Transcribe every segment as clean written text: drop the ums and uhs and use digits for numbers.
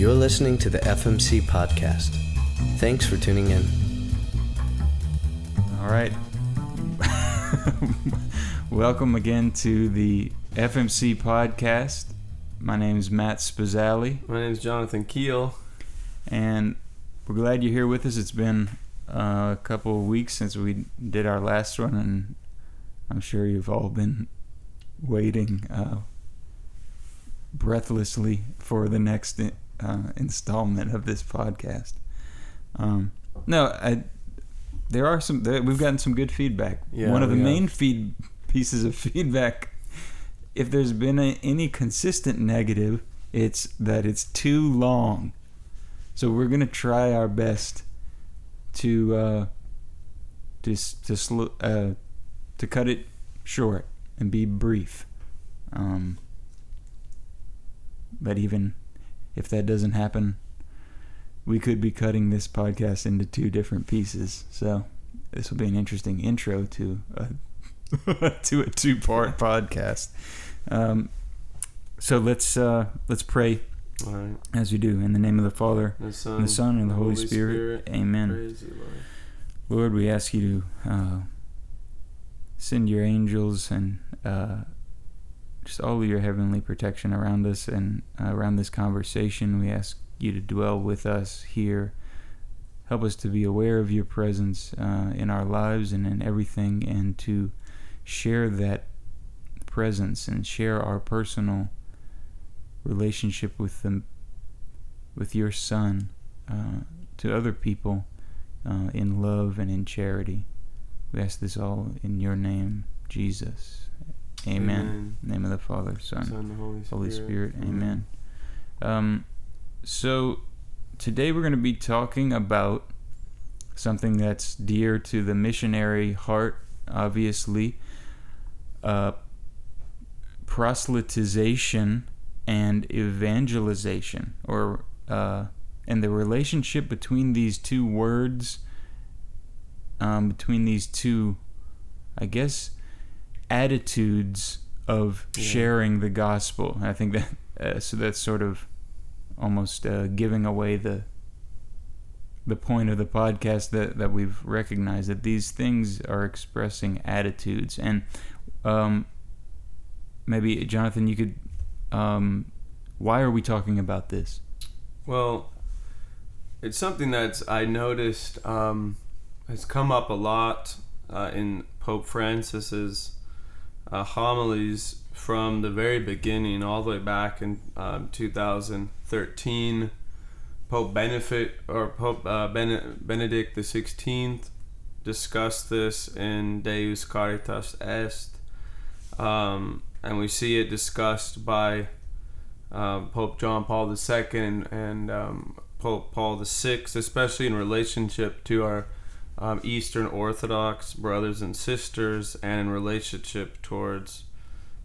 You're listening to the FMC Podcast. Thanks for tuning in. All right. Welcome again to the FMC Podcast. My name is Matt Spazali. My name is Jonathan Keel. And we're glad you're here with us. It's been a couple of weeks since we did our last one, and I'm sure you've all been waiting breathlessly for the next installment of this podcast. We've gotten some good feedback. Yeah, one of the main pieces of feedback, if there's been any consistent negative, it's that it's too long. So we're gonna try our best to cut it short and be brief. But even if that doesn't happen, we could be cutting this podcast into two different pieces. So this will be an interesting intro to a two-part podcast. So let's pray. All right. As we do, in the name of the Father, and the Son, and the Holy Spirit. Amen. Praise you, Lord, we ask you to send your angels and just all of your heavenly protection around us and around this conversation. We ask you to dwell with us here. Help us to be aware of your presence in our lives and in everything, and to share that presence and share our personal relationship with them, with your Son, to other people in love and in charity. We ask this all in your name, Jesus. Amen. In the name of the Father, Son, and the Holy Spirit. Amen. So today we're going to be talking about something that's dear to the missionary heart, obviously, proselytization and evangelization, or and the relationship between these two words, between these two, I guess, attitudes of sharing the gospel. And I think that so that's sort of almost giving away the point of the podcast, that we've recognized that these things are expressing attitudes. And maybe Jonathan, you could, why are we talking about this? Well, it's something that's I noticed has come up a lot in Pope Francis's homilies from the very beginning, all the way back in 2013. Pope Benedict the 16th discussed this in Deus Caritas Est, and we see it discussed by Pope John Paul II and Pope Paul VI, especially in relationship to our Eastern Orthodox brothers and sisters, and in relationship towards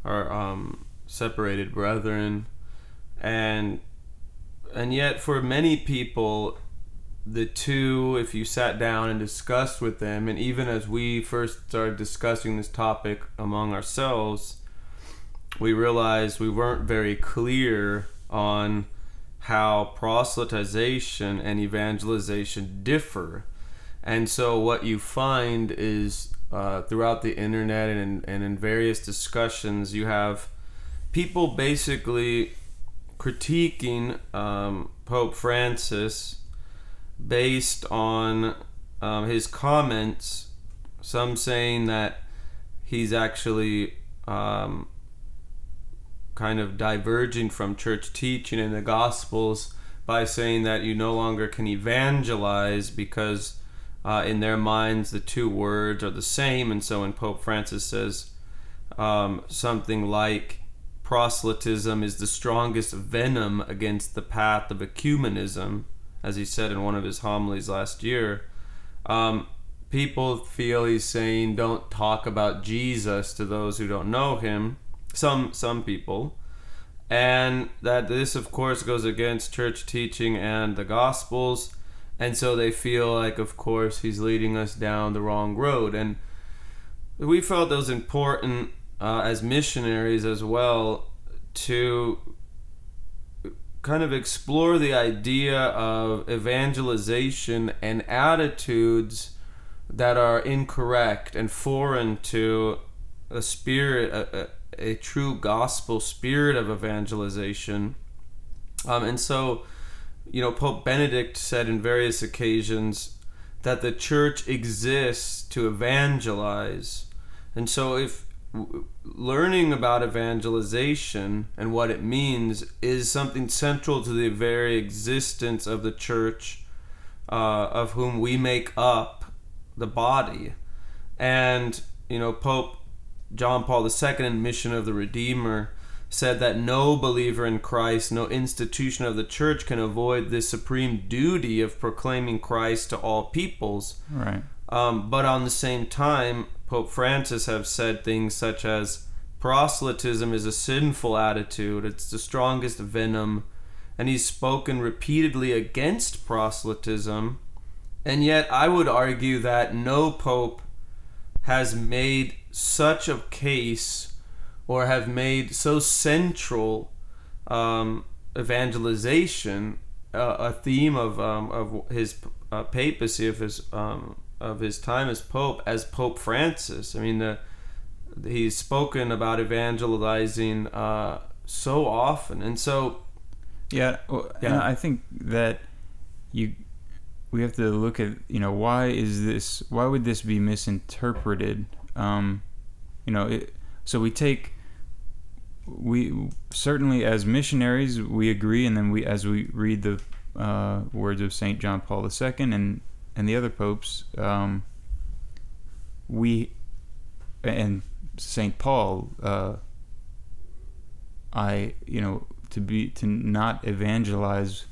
our separated brethren. And yet for many people, the two, if you sat down and discussed with them, and even as we first started discussing this topic among ourselves, we realized we weren't very clear on how proselytization and evangelization differ. And so what you find is throughout the internet and in various discussions, you have people basically critiquing Pope Francis based on his comments, some saying that he's actually kind of diverging from church teaching in the Gospels by saying that you no longer can evangelize because in their minds, the two words are the same. And so when Pope Francis says something like, proselytism is the strongest venom against the path of ecumenism, as he said in one of his homilies last year, people feel he's saying don't talk about Jesus to those who don't know him, some people, and that this, of course, goes against church teaching and the Gospels. And so they feel like, of course, he's leading us down the wrong road. And we felt it was important as missionaries as well to kind of explore the idea of evangelization and attitudes that are incorrect and foreign to a spirit, a true gospel spirit of evangelization. And so, you know, Pope Benedict said in various occasions that the church exists to evangelize. And so if learning about evangelization and what it means is something central to the very existence of the church, of whom we make up the body. And, you know, Pope John Paul II in Mission of the Redeemer said that no believer in Christ, no institution of the church can avoid this supreme duty of proclaiming Christ to all peoples. Right. But on the same time, Pope Francis have said things such as proselytism is a sinful attitude, it's the strongest venom, and he's spoken repeatedly against proselytism, and yet I would argue that no pope has made such a case or have made so central evangelization a theme of his papacy, of his time as pope, as Pope Francis. I mean, he's spoken about evangelizing so often, and so I think that we have to look at, you know, why would this be misinterpreted? So we certainly as missionaries, we agree, and then as we read the words of St. John Paul II and the other popes, and St. Paul, to not evangelize,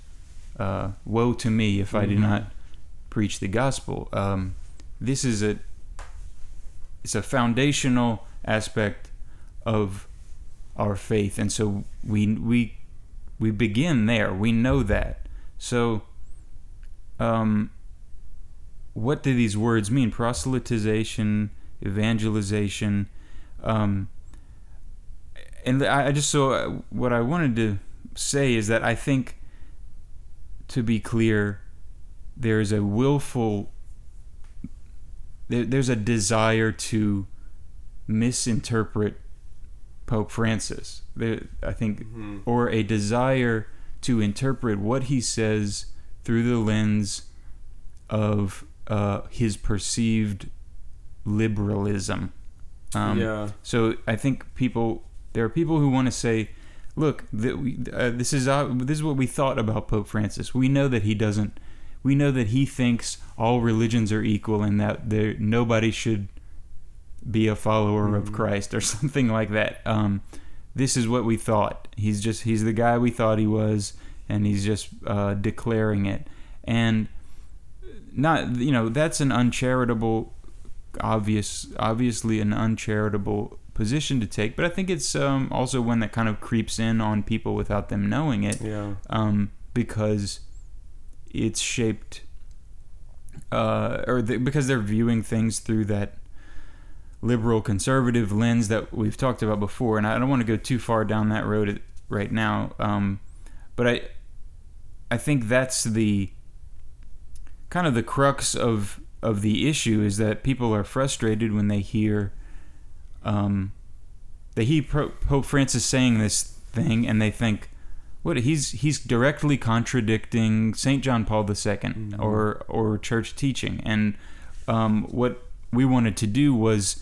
woe to me if I do not preach the gospel. This is it's a foundational aspect of our faith, and so we begin there. We know that. So, what do these words mean? Proselytization, evangelization, and what I wanted to say is that I think, to be clear, there's a desire to misinterpret Pope Francis. Or a desire to interpret what he says through the lens of his perceived liberalism. So I think there are people who want to say, look, this is what we thought about Pope Francis. We know that he doesn't. We know that he thinks all religions are equal and that nobody should be a follower of Christ or something like that. This is what we thought. He's the guy we thought he was, and he's just declaring it. And that's an uncharitable, obviously an uncharitable position to take, but I think it's also one that kind of creeps in on people without them knowing it, because it's shaped, because they're viewing things through that liberal conservative lens that we've talked about before, and I don't want to go too far down that road right now, but I think that's the kind of the crux of the issue, is that people are frustrated when they hear Pope Francis saying this thing, and they think, "What? He's directly contradicting St. John Paul II or church teaching." And what we wanted to do was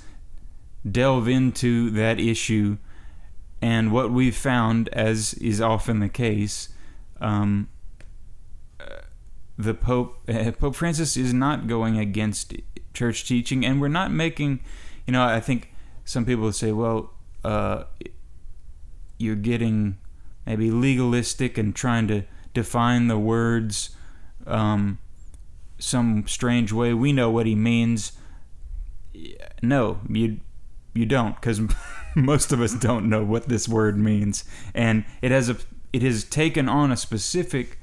delve into that issue, and what we've found, as is often the case, the Pope Francis is not going against church teaching, and we're not making, I think some people say, well, you're getting maybe legalistic and trying to define the words some strange way. We know what he means. No, you don't, because most of us don't know what this word means, and it has taken on a specific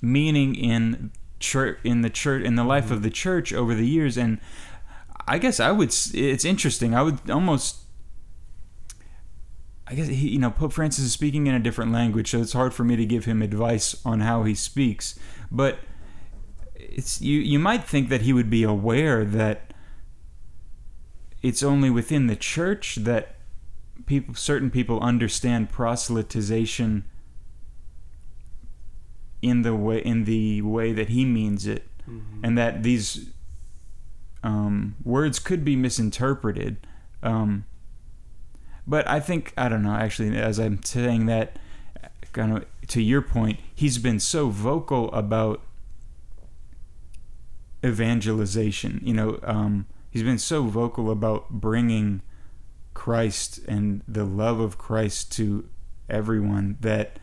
meaning in the life of the church over the years. And I guess it's interesting. I would almost I guess, Pope Francis is speaking in a different language, so it's hard for me to give him advice on how he speaks. But it's you might think that he would be aware that it's only within the church that certain people understand proselytization in the way that he means it, mm-hmm. and that these words could be misinterpreted. But I think, I don't know, actually, as I'm saying that, kind of to your point, he's been so vocal about evangelization. He's been so vocal about bringing Christ and the love of Christ to everyone that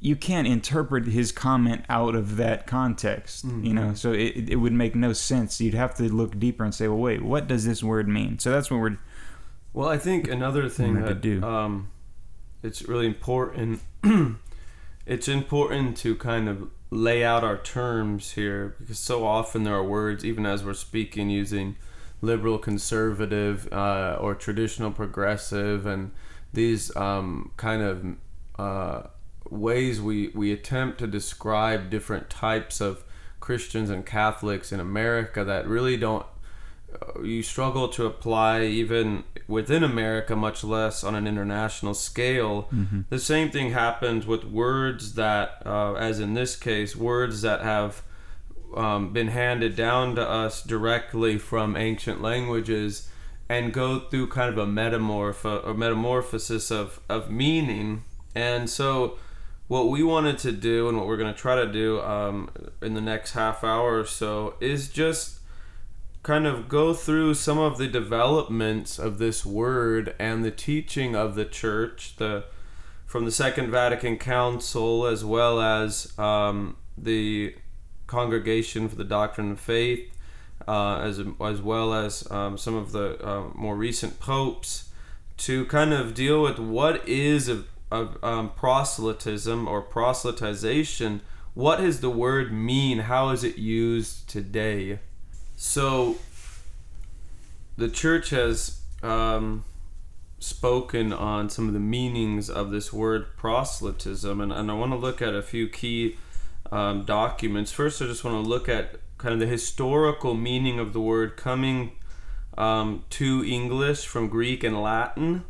you can't interpret his comment out of that context, mm-hmm. So it would make no sense. You'd have to look deeper and say, well, wait, what does this word mean? So that's what we're... Well, I think another thing that it's really important, it's important to kind of lay out our terms here, because so often there are words, even as we're speaking, using liberal, conservative, or traditional, progressive, and these ways we attempt to describe different types of Christians and Catholics in America that really don't. You struggle to apply even within America, much less on an international scale. Mm-hmm. The same thing happens with words that, as in this case, words that have been handed down to us directly from ancient languages and go through kind of a metamorphosis of meaning. And so what we wanted to do, and what we're going to try to do in the next half hour or so, is just kind of go through some of the developments of this word and the teaching of the church, from the Second Vatican Council, as well as the Congregation for the Doctrine of Faith, as well as some of the more recent popes, to kind of deal with what is proselytism or proselytization. What does the word mean? How is it used today? So, the church has spoken on some of the meanings of this word proselytism, and I want to look at a few key documents. First, I just want to look at kind of the historical meaning of the word, coming to English from Greek and Latin,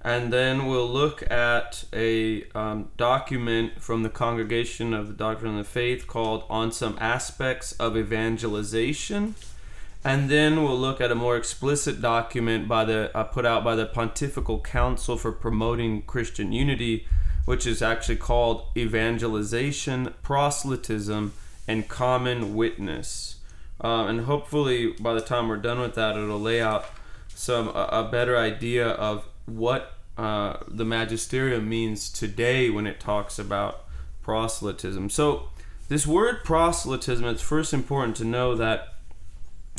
and then we'll look at a document from the Congregation of the Doctrine of Faith called On Some Aspects of Evangelization. And then we'll look at a more explicit document put out by the Pontifical Council for Promoting Christian Unity, which is actually called Evangelization, Proselytism, and Common Witness. And hopefully by the time we're done with that, it'll lay out a better idea of what the magisterium means today when it talks about proselytism. So this word proselytism, it's first important to know that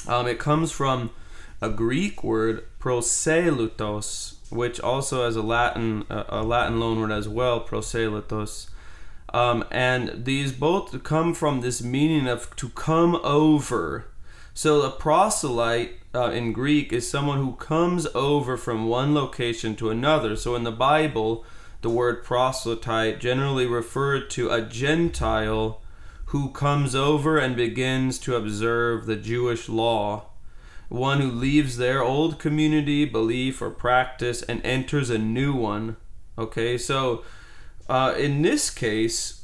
it comes from a Greek word, proselutos, which also has a Latin loanword as well, proselutos. And these both come from this meaning of to come over. So a proselyte in Greek is someone who comes over from one location to another. So in the Bible, the word proselyte generally referred to a Gentile who comes over and begins to observe the Jewish law, one who leaves their old community, belief, or practice and enters a new one. Okay, so in this case,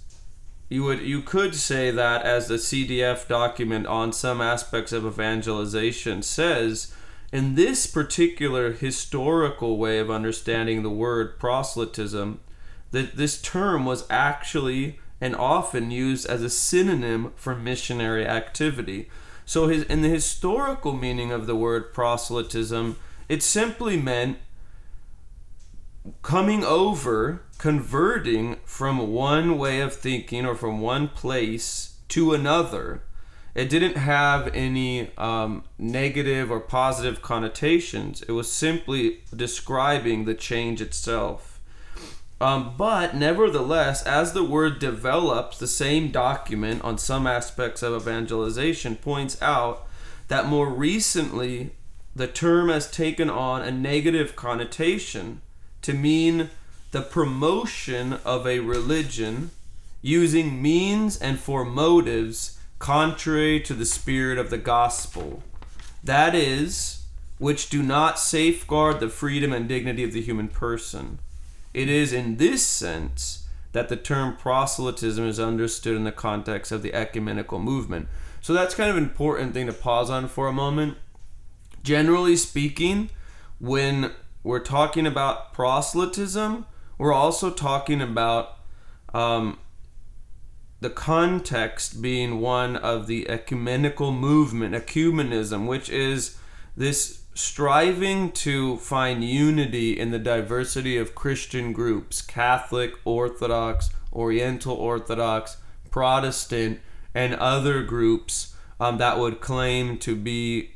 you could say that, as the CDF document On Some Aspects of Evangelization says, in this particular historical way of understanding the word proselytism, that this term was actually and often used as a synonym for missionary activity. So in the historical meaning of the word proselytism, it simply meant coming over, converting from one way of thinking or from one place to another. It didn't have any negative or positive connotations. It was simply describing the change itself. But nevertheless, as the word develops, the same document On Some Aspects of Evangelization points out that more recently the term has taken on a negative connotation to mean the promotion of a religion using means and for motives contrary to the spirit of the gospel, that is, which do not safeguard the freedom and dignity of the human person. It is in this sense that the term proselytism is understood in the context of the ecumenical movement. So that's kind of an important thing to pause on for a moment. Generally speaking, when we're talking about proselytism, we're also talking about the context being one of the ecumenical movement, ecumenism, which is this striving to find unity in the diversity of Christian groups, Catholic, Orthodox, Oriental Orthodox, Protestant, and other groups that would claim to be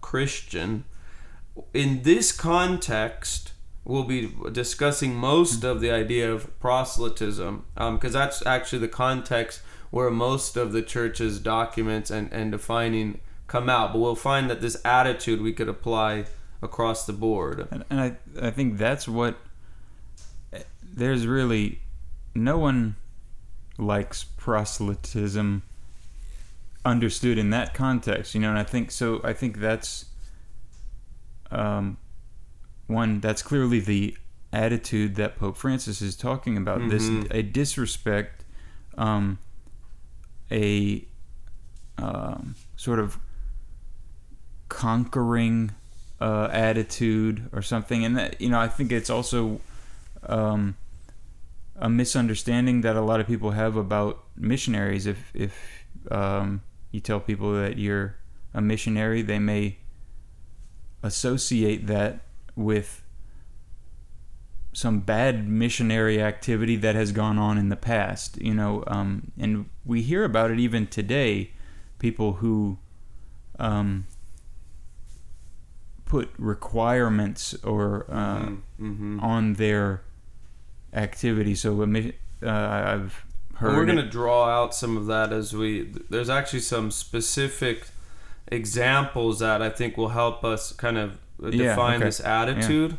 Christian. In this context, we'll be discussing most of the idea of proselytism, because that's actually the context where most of the church's documents and defining come out. But we'll find that this attitude we could apply across the board. And I think that's what... There's really... No one likes proselytism understood in that context, you know, and I think so. I think that's... one, that's clearly the attitude that Pope Francis is talking about. Mm-hmm. This, a disrespect, sort of conquering attitude or something, and that, you know, I think it's also a misunderstanding that a lot of people have about missionaries. If you tell people that you're a missionary, they may associate that with some bad missionary activity that has gone on in the past, you know, and we hear about it even today, people who put requirements or on their activity. So I've heard... We're going to draw out some of that as we... There's actually some specific examples that I think will help us kind of define this attitude.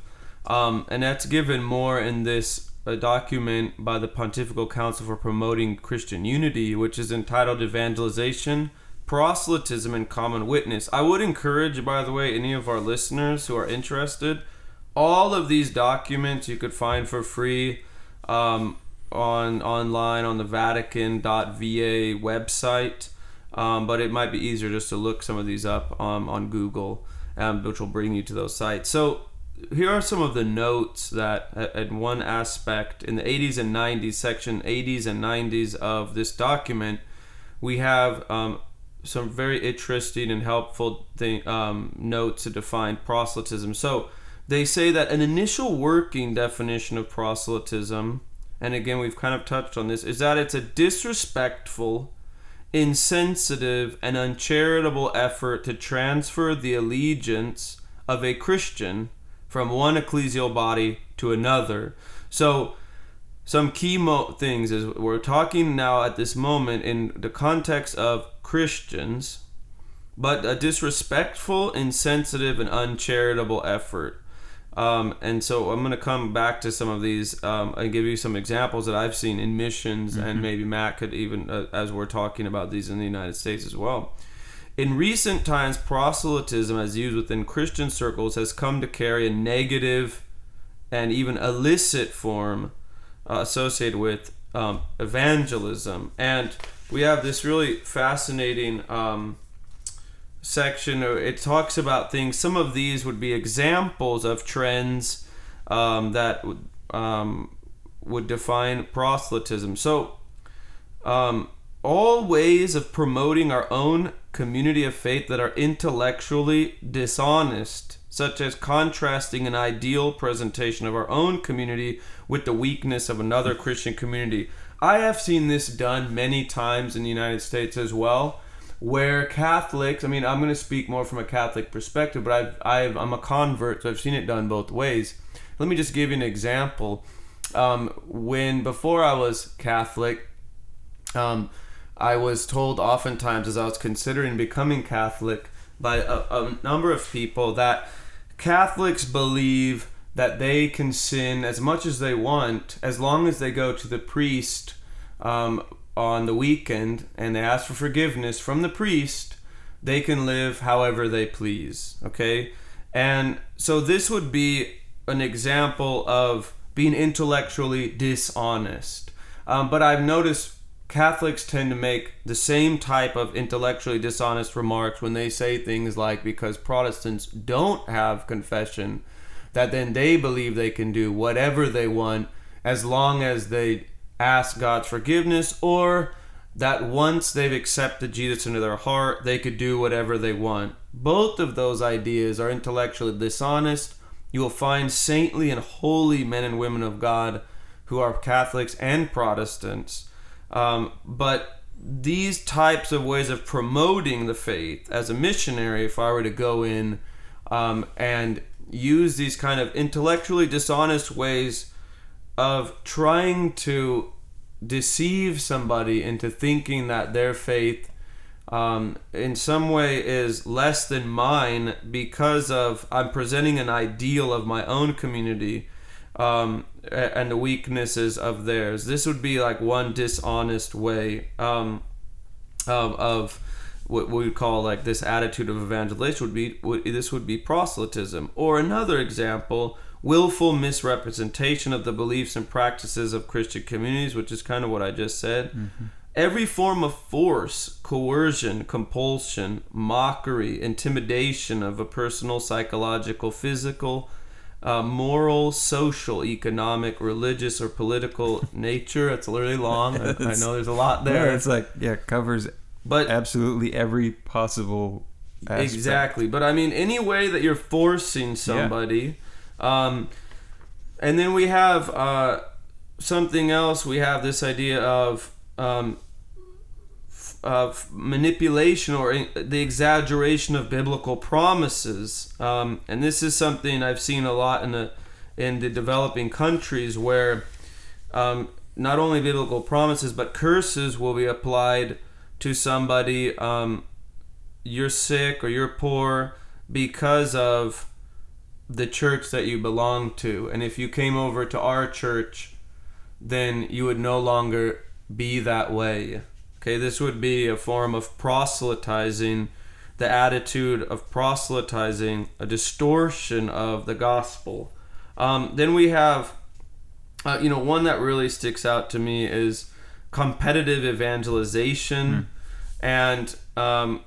And that's given more in this document by the Pontifical Council for Promoting Christian Unity, which is entitled Evangelization, Proselytism, and Common Witness. I would encourage, by the way, any of our listeners who are interested, all of these documents you could find for free online on the Vatican.va website. But it might be easier just to look some of these up on Google, which will bring you to those sites. So here are some of the notes that in one aspect, in the 80s and 90s, section 80s and 90s of this document, we have some very interesting and helpful notes to define proselytism. So they say that an initial working definition of proselytism, and again, we've kind of touched on this, is that it's a disrespectful, insensitive, and uncharitable effort to transfer the allegiance of a Christian from one ecclesial body to another. So some key things is we're talking now at this moment in the context of Christians, but a disrespectful, insensitive, and uncharitable effort. And so I'm going to come back to some of these and give you some examples that I've seen in missions, and maybe Matt could even, as we're talking about these in the United States as well. In recent times, proselytism as used within Christian circles has come to carry a negative and even illicit form associated with evangelism. And we have this really fascinating section. It talks about things. Some of these would be examples of trends that would define proselytism. So all ways of promoting our own community of faith that are intellectually dishonest, such as contrasting an ideal presentation of our own community with the weakness of another Christian community. I have seen this done many times in the United States as well, where Catholics, I mean, I'm going to speak more from a Catholic perspective, but I'm a convert, so I've seen it done both ways. Let me just give you an example. Before I was Catholic, I was told oftentimes as I was considering becoming Catholic by a number of people that Catholics believe that they can sin as much as they want, as long as they go to the priest on the weekend and they ask for forgiveness from the priest, they can live however they please, okay? And so this would be an example of being intellectually dishonest. But I've noticed Catholics tend to make the same type of intellectually dishonest remarks when they say things like, because Protestants don't have confession, that then they believe they can do whatever they want as long as they ask God's forgiveness, or that once they've accepted Jesus into their heart, they could do whatever they want. Both of those ideas are intellectually dishonest. You will find saintly and holy men and women of God who are Catholics and Protestants. But these types of ways of promoting the faith, as a missionary, if I were to go in and use these kind of intellectually dishonest ways of trying to deceive somebody into thinking that their faith in some way is less than mine because of I'm presenting an ideal of my own community and the weaknesses of theirs. This would be like one dishonest way of what we would call like this attitude of evangelization would be proselytism. Or another example, willful misrepresentation of the beliefs and practices of Christian communities, which is kind of what I just said. Mm-hmm. Every form of force, coercion, compulsion, mockery, intimidation of a personal, psychological, physical, moral, social, economic, religious, or political nature. It's really long. I know there's a lot there. Yeah, it's like, yeah, covers but absolutely every possible aspect. Exactly. But I mean, any way that you're forcing somebody. Yeah. And then we have something else. We have this idea of manipulation or the exaggeration of biblical promises, and this is something I've seen a lot in the developing countries where not only biblical promises but curses will be applied to somebody. You're sick or you're poor because of the church that you belong to, and if you came over to our church, then you would no longer be that way. Okay, this would be a form of proselytizing, the attitude of proselytizing, a distortion of the gospel. Then we have, one that really sticks out to me is competitive evangelization, and one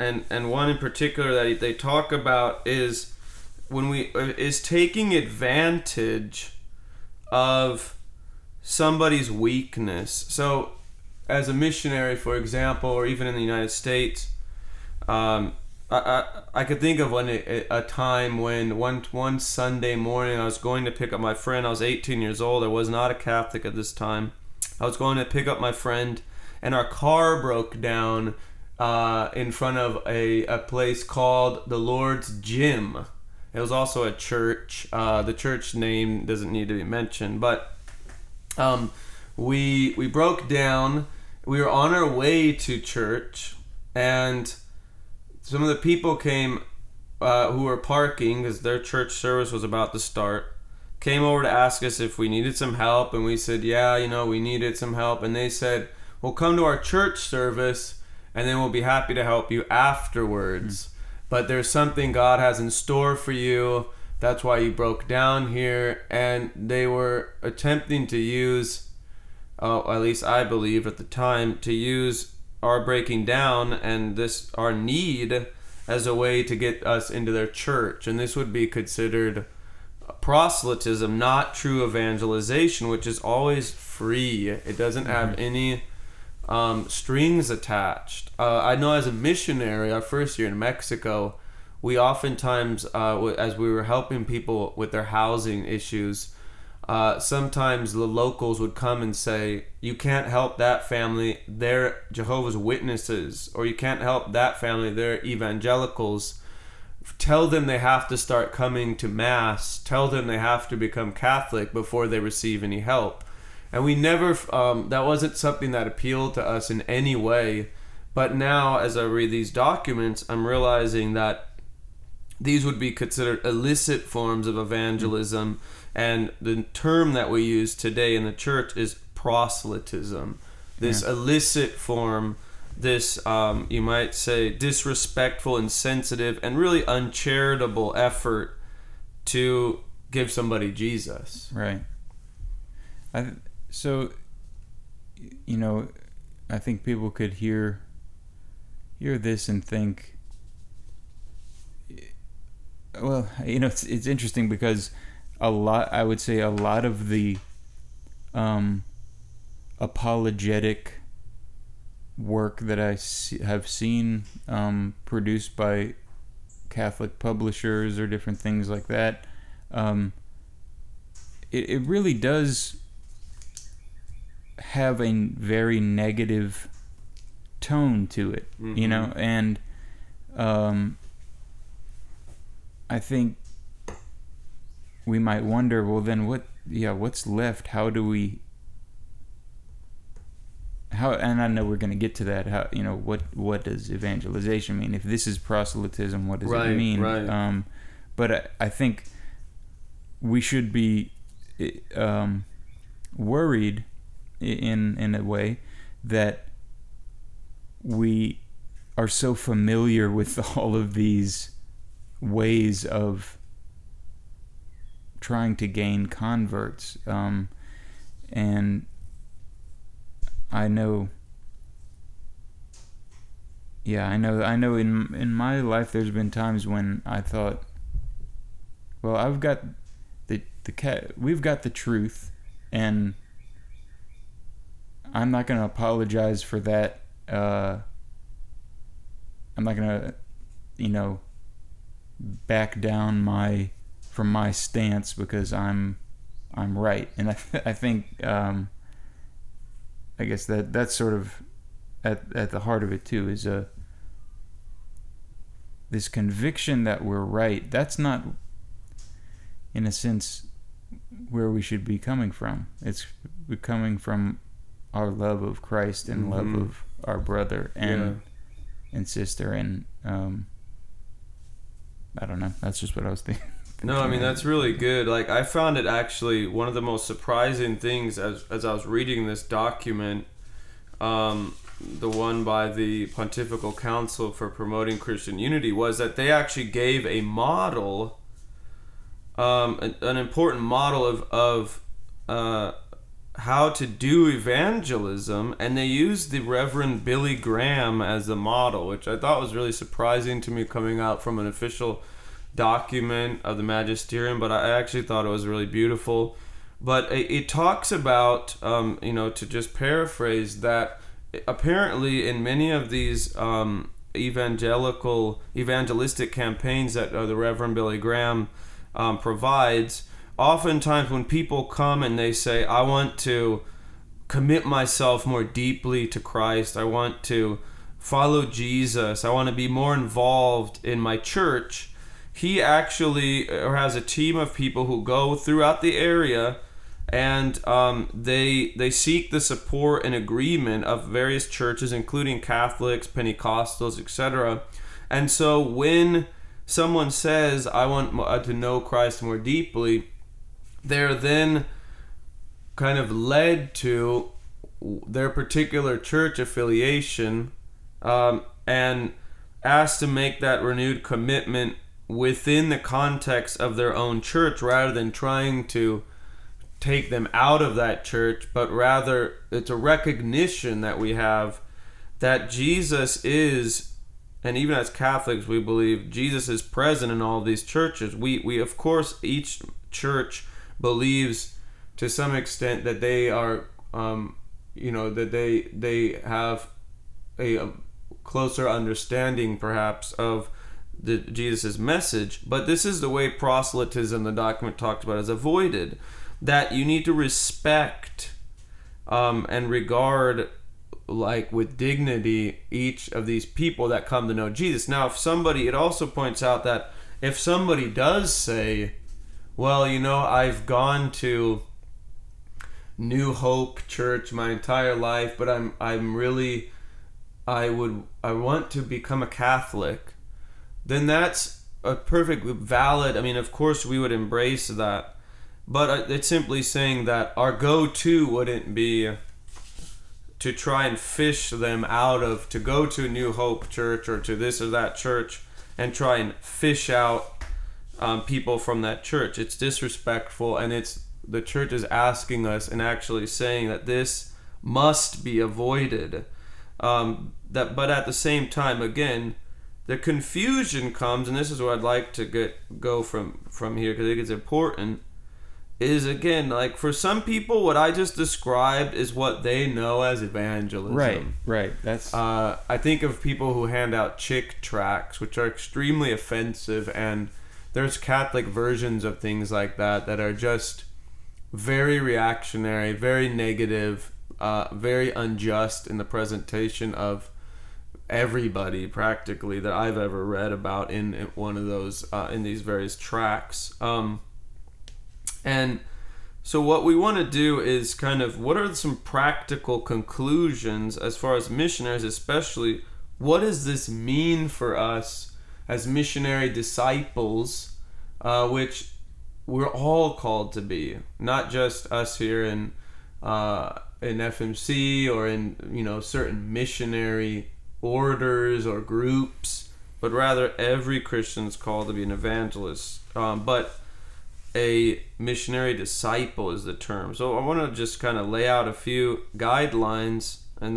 in particular that they talk about is is taking advantage of somebody's weakness. So, as a missionary, for example, or even in the United States, I could think of a time when one Sunday morning I was going to pick up my friend. I was 18 years old. I was not a Catholic at this time. I was going to pick up my friend, and our car broke down in front of a place called the Lord's Gym. It was also a church. The church name doesn't need to be mentioned, but we broke down. We were on our way to church, and some of the people came who were parking because their church service was about to start, came over to ask us if we needed some help, and we said, yeah, we needed some help. And they said, well, come to our church service, and then we'll be happy to help you afterwards. Mm-hmm. But there's something God has in store for you. That's why you broke down here. And they were attempting to use... at least I believe at the time, to use our breaking down and our need as a way to get us into their church. And this would be considered proselytism, not true evangelization, which is always free. It doesn't have any strings attached. I know as a missionary, our first year in Mexico, we oftentimes, as we were helping people with their housing issues, sometimes the locals would come and say, you can't help that family, they're Jehovah's Witnesses, or you can't help that family, they're evangelicals. Tell them they have to start coming to Mass. Tell them they have to become Catholic before they receive any help. And we never, that wasn't something that appealed to us in any way. But now, as I read these documents, I'm realizing that these would be considered illicit forms of evangelism, and the term that we use today in the church is proselytism. This illicit form, this, you might say, disrespectful, insensitive, and really uncharitable effort to give somebody Jesus. Right. So, you know, I think people could hear this and think, well, you know, it's interesting because I would say a lot of the apologetic work that I have seen produced by Catholic publishers or different things like that, it really does have a very negative tone to it, you know, and I think we might wonder, well, then what's left? And I know we're going to get to that. How, you know, what does evangelization mean? If this is proselytism, what does it mean? Right. But I think we should be worried in a way that we are so familiar with all of these ways of trying to gain converts, and I know. Yeah, I know. In my life, there's been times when I thought, well, I've got we've got the truth, and I'm not going to apologize for that. I'm not going to, you know, back down from my stance because I'm right, and I think I guess that's sort of at the heart of it too, is this conviction that we're right. That's not, in a sense, where we should be coming from. It's coming from our love of Christ and love of our brother and sister, and I don't know. That's just what I was thinking. No, I mean, that's really good. Like, I found it actually one of the most surprising things as I was reading this document, the one by the Pontifical Council for Promoting Christian Unity, was that they actually gave a model, an important model of how to do evangelism, and they used the Reverend Billy Graham as the model, which I thought was really surprising to me coming out from an official document of the magisterium, but I actually thought it was really beautiful. But it talks about, you know, to just paraphrase, that apparently in many of these evangelistic campaigns that the Reverend Billy Graham provides, oftentimes when people come and they say, I want to commit myself more deeply to Christ, I want to follow Jesus, I want to be more involved in my church, he actually has a team of people who go throughout the area, and they seek the support and agreement of various churches, including Catholics, Pentecostals, etc. And so when someone says, I want to know Christ more deeply, they're then kind of led to their particular church affiliation, and asked to make that renewed commitment within the context of their own church, rather than trying to take them out of that church, but rather it's a recognition that we have that Jesus is, and even as Catholics we believe Jesus is present in all of these churches. We of course, each church believes to some extent that they are, you know, that they have a closer understanding perhaps of Jesus' message, but this is the way proselytism, the document talked about, is avoided. That you need to respect and regard, like, with dignity, each of these people that come to know Jesus. Now, if somebody, it also points out that if somebody does say, well, you know, I've gone to New Hope Church my entire life, but I want to become a Catholic, then that's a perfect, valid, I mean, of course we would embrace that, but it's simply saying that our go-to wouldn't be to try and fish them out of, to go to New Hope Church or to this or that church and try and fish out people from that church. It's disrespectful, and it's the church is asking us and actually saying that this must be avoided. That, but at the same time, again, the confusion comes, and this is where I'd like to go from here, because I think it's important, is, again, like, for some people, what I just described is what they know as evangelism. Right. That's I think of people who hand out chick tracts, which are extremely offensive, and there's Catholic versions of things like that that are just very reactionary, very negative, very unjust in the presentation of everybody, practically, that I've ever read about in one of those, in these various tracts. And so what we want to do is kind of, what are some practical conclusions as far as missionaries, especially, what does this mean for us as missionary disciples, which we're all called to be, not just us here in FMC or in, you know, certain missionary orders or groups, but rather every Christian's called to be an evangelist. But a missionary disciple is the term. So I want to just kind of lay out a few guidelines and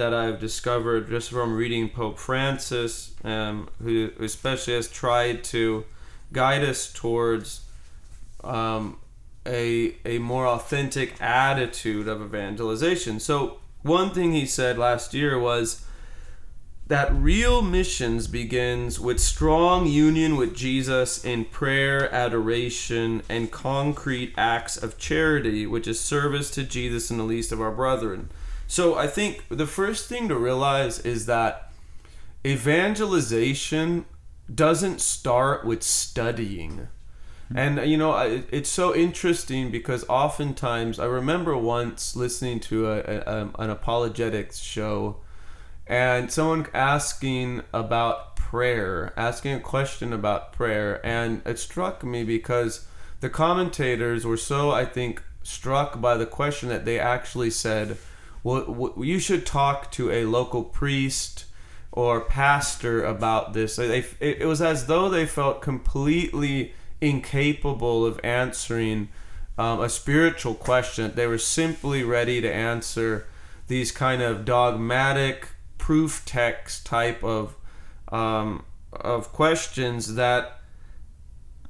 that I've discovered just from reading Pope Francis, who especially has tried to guide us towards a more authentic attitude of evangelization. So one thing he said last year was that real missions begins with strong union with Jesus in prayer, adoration, and concrete acts of charity, which is service to Jesus and the least of our brethren. So I think the first thing to realize is that evangelization doesn't start with studying. And, you know, it's so interesting because oftentimes, I remember once listening to an apologetics show and someone asking about prayer, asking a question about prayer. And it struck me because the commentators were so, I think, struck by the question that they actually said, well, you should talk to a local priest or pastor about this. It was as though they felt completely incapable of answering a spiritual question. They were simply ready to answer these kind of dogmatic proof text type of questions that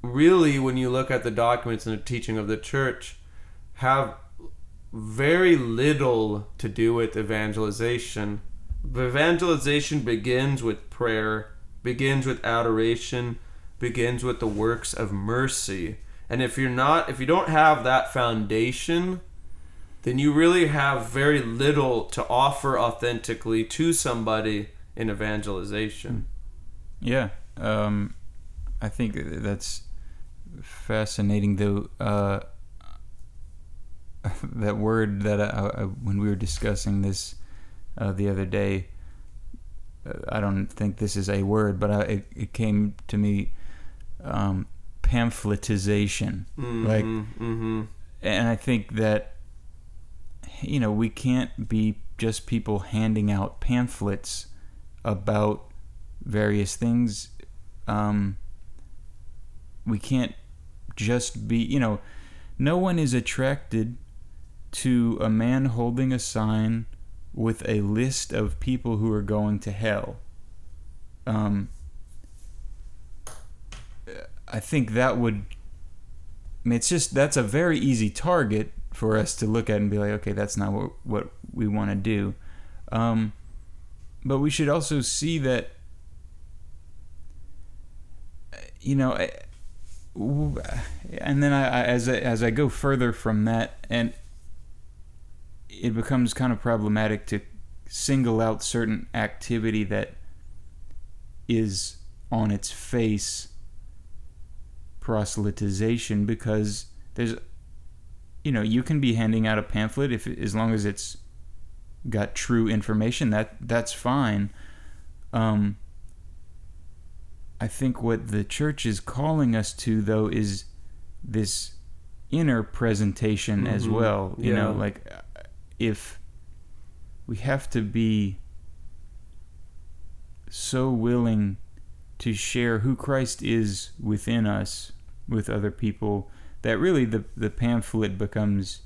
really, when you look at the documents and the teaching of the church, have very little to do with evangelization. Evangelization begins with prayer, begins with adoration, begins with the works of mercy. And if you don't have that foundation, then you really have very little to offer authentically to somebody in evangelization. Yeah. I think that's fascinating, though. That word that I when we were discussing this the other day, I don't think this is a word, but it came to me, pamphletization. Mm-hmm, like, mm-hmm. And I think that, you know, we can't be just people handing out pamphlets about various things. We can't just be, you know, no one is attracted to a man holding a sign with a list of people who are going to hell. I think that would, I mean, it's just, that's a very easy target for us to look at and be like, okay, that's not what we want to do. But we should also see that, you know, and then as I go further from that, and it becomes kind of problematic to single out certain activity that is on its face proselytization, because there's, you know, you can be handing out a pamphlet as long as it's got true information, that's fine. I think what the church is calling us to, though, is this inner presentation as well. You know, like, if we have to be so willing to share who Christ is within us with other people, that really the pamphlet becomes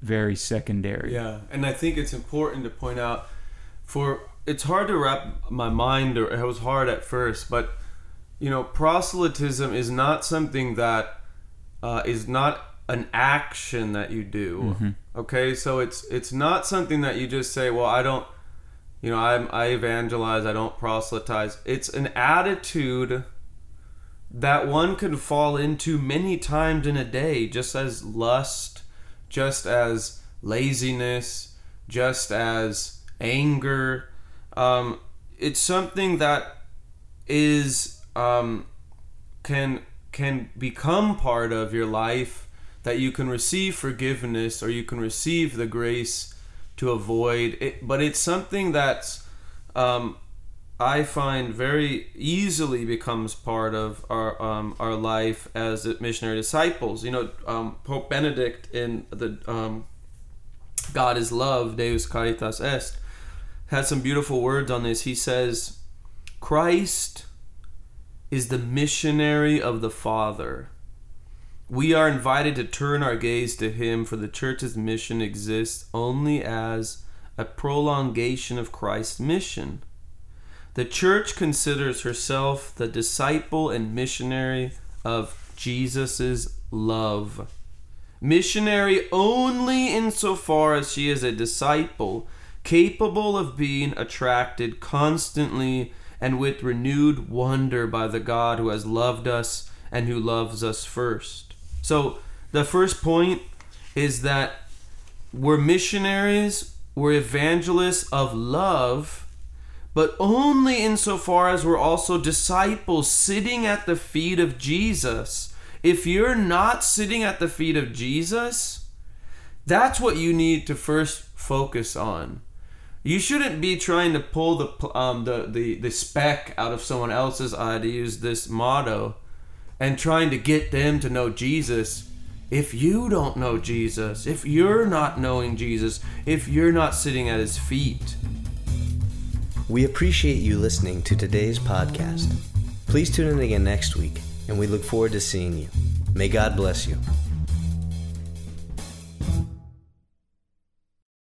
very secondary. Yeah, and I think it's important to point out, for it's hard to wrap my mind, or it was hard at first, but, you know, proselytism is not something that is not an action that you do. Okay, so it's not something that you just say, well, I don't, you know, I evangelize, I don't proselytize. It's an attitude that one can fall into many times in a day, just as lust, just as laziness, just as anger. It's something that is can become part of your life, that you can receive forgiveness, or you can receive the grace to avoid it. But it's something that's I find very easily becomes part of our life as missionary disciples. You know, Pope Benedict in the God is Love, Deus Caritas Est, has some beautiful words on this. He says, Christ is the missionary of the Father. We are invited to turn our gaze to him, for the church's mission exists only as a prolongation of Christ's mission. The church considers herself the disciple and missionary of Jesus' love. Missionary only insofar as she is a disciple, capable of being attracted constantly and with renewed wonder by the God who has loved us and who loves us first. So the first point is that we're missionaries, we're evangelists of love, but only insofar as we're also disciples sitting at the feet of Jesus. If you're not sitting at the feet of Jesus, that's what you need to first focus on. You shouldn't be trying to pull the speck out of someone else's eye, to use this motto, and trying to get them to know Jesus. If you don't know Jesus, if you're not knowing Jesus, if you're not sitting at his feet. We appreciate you listening to today's podcast. Please tune in again next week, and we look forward to seeing you. May God bless you.